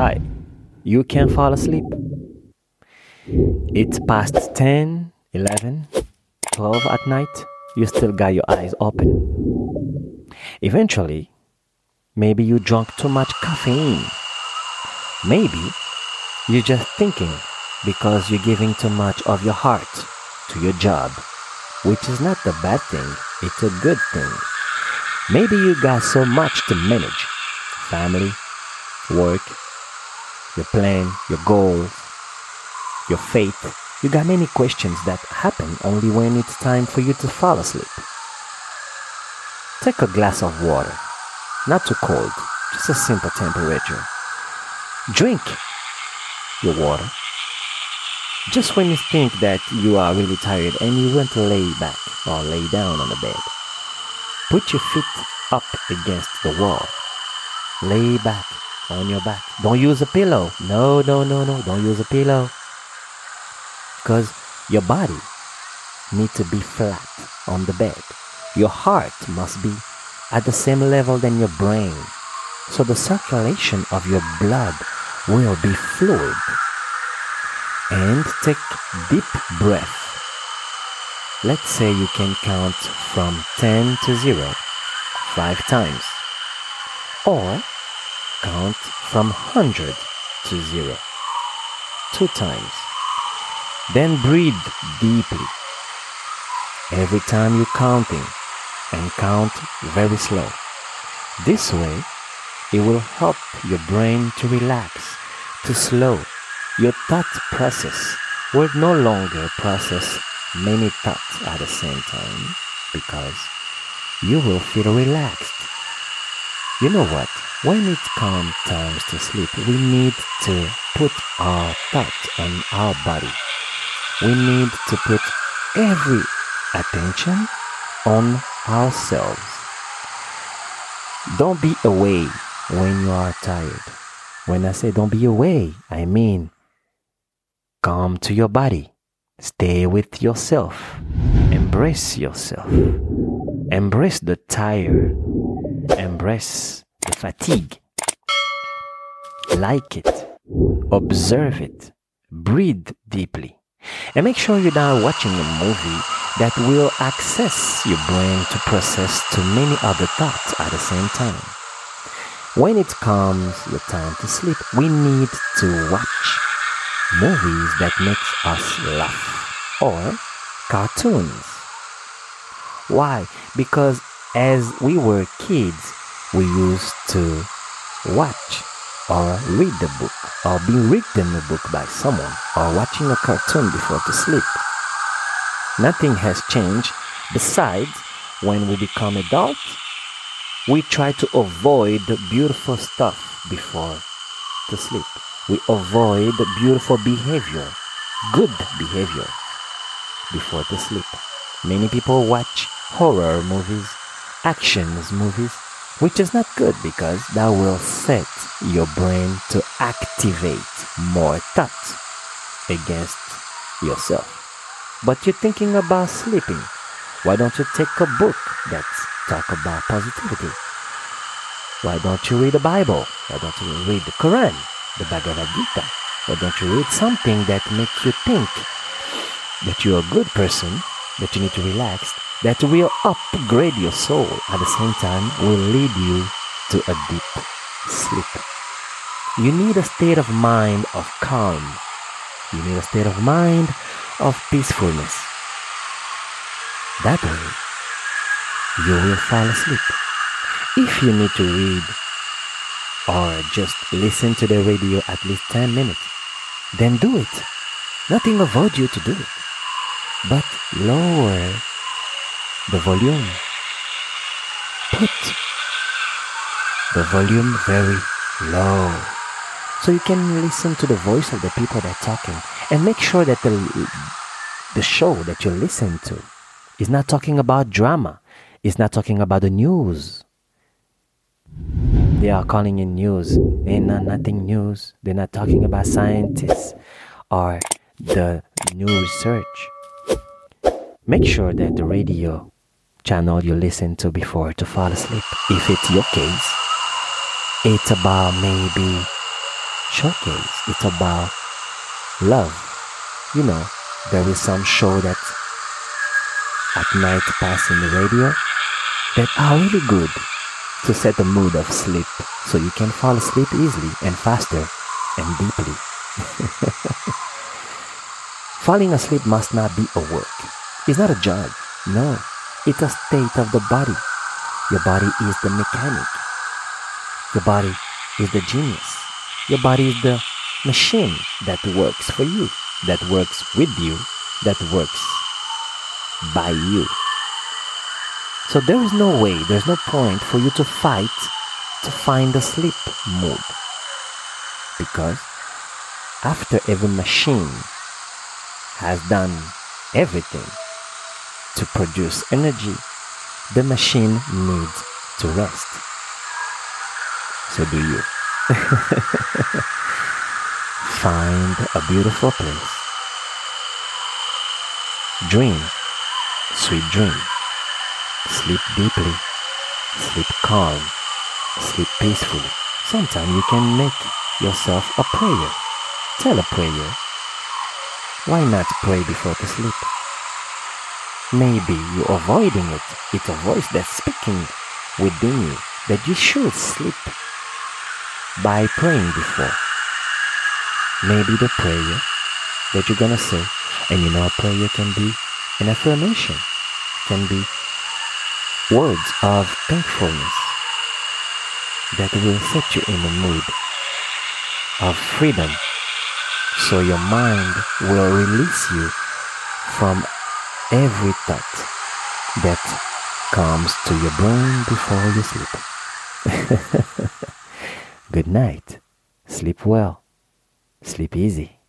high, you can fall asleep. It's past 10, 11, 12 at night, you still got your eyes open. Eventually, maybe you drank too much caffeine. Maybe you're just thinking because you're giving too much of your heart to your job, which is not a bad thing, it's a good thing. Maybe you got so much to manage, family, work, your plan, your goals, your faith. You got many questions that happen only when it's time for you to fall asleep. Take a glass of water, not too cold, just a simple temperature. Drink your water. Just when you think that you are really tired and you want to lay back or lay down on the bed, put your feet up against the wall. Lay back on your back. Don't use a pillow. No. Don't use a pillow. Because your body needs to be flat on the bed. Your heart must be at the same level than your brain. So the circulation of your blood will be fluid. And take deep breath. Let's say you can count from 10 to 0, 5 times. Or count from 100 to 0, 2 times. Then breathe deeply. Every time you're counting, and count very slow. This way, it will help your brain to relax, to slow. Your thought process will no longer process many thoughts at the same time because you will feel relaxed. You know what? When it comes time to sleep, we need to put our thoughts on our body. We need to put every attention on ourselves. Don't be away when you are tired. When I say don't be away, I mean come to your body. Stay with yourself. Embrace yourself. Embrace the tired. Embrace the fatigue. Like it. Observe it. Breathe deeply. And make sure you're not watching a movie that will access your brain to process too many other thoughts at the same time. When it comes the time to sleep, we need to watch movies that makes us laugh or cartoons. Why? Because as we were kids, we used to watch or read the book or be written a book by someone or watching a cartoon before to sleep. Nothing has changed. Besides, when we become adults, we try to avoid the beautiful stuff before to sleep. We avoid the beautiful behavior, good behavior, before to sleep. Many people watch horror movies, action movies, which is not good because that will set your brain to activate more thoughts against yourself. But you're thinking about sleeping. Why don't you take a book that's talk about positivity? Why don't you read the Bible? Why don't you read the Quran, the Bhagavad Gita? Why don't you read something that makes you think that you're a good person, that you need to relax, that will upgrade your soul, at the same time will lead you to a deep sleep. You need a state of mind of calm. You need a state of mind of peacefulness. That way, you will fall asleep. If you need to read or just listen to the radio at least 10 minutes, then do it. Nothing avoids you to do it. But lower the volume. Put the volume very low so you can listen to the voice of the people that are talking, and make sure that the show that you listen to is not talking about drama. It's not talking about the news. They are calling it news. They're nothing news. They're not talking about scientists or the new research. Make sure that the radio channel you listen to before to fall asleep, if it's your case, it's about maybe showcase. It's about love. You know, there is some show that at night pass in the radio that are really good to set the mood of sleep so you can fall asleep easily and faster and deeply. Falling asleep must not be a work. It's not a job. No, it's a state of the body. Your body is the mechanic. Your body is the genius. Your body is the machine that works for you, that works with you, that works by you. So there is no way, there's no point for you to fight to find a sleep mood. Because after every machine has done everything to produce energy, the machine needs to rest. So do you. Find a beautiful place. Dream, sweet dream. Sleep deeply. Sleep calm. Sleep peacefully. Sometimes you can make yourself a prayer. Tell a prayer. Why not pray before to sleep? Maybe you're avoiding it. It's a voice that's speaking within you that you should sleep by praying before. Maybe the prayer that you're gonna say, and you know a prayer can be an affirmation, can be words of thankfulness that will set you in the mood of freedom, so your mind will release you from every thought that comes to your brain before you sleep. Good night. Sleep well. Sleep easy.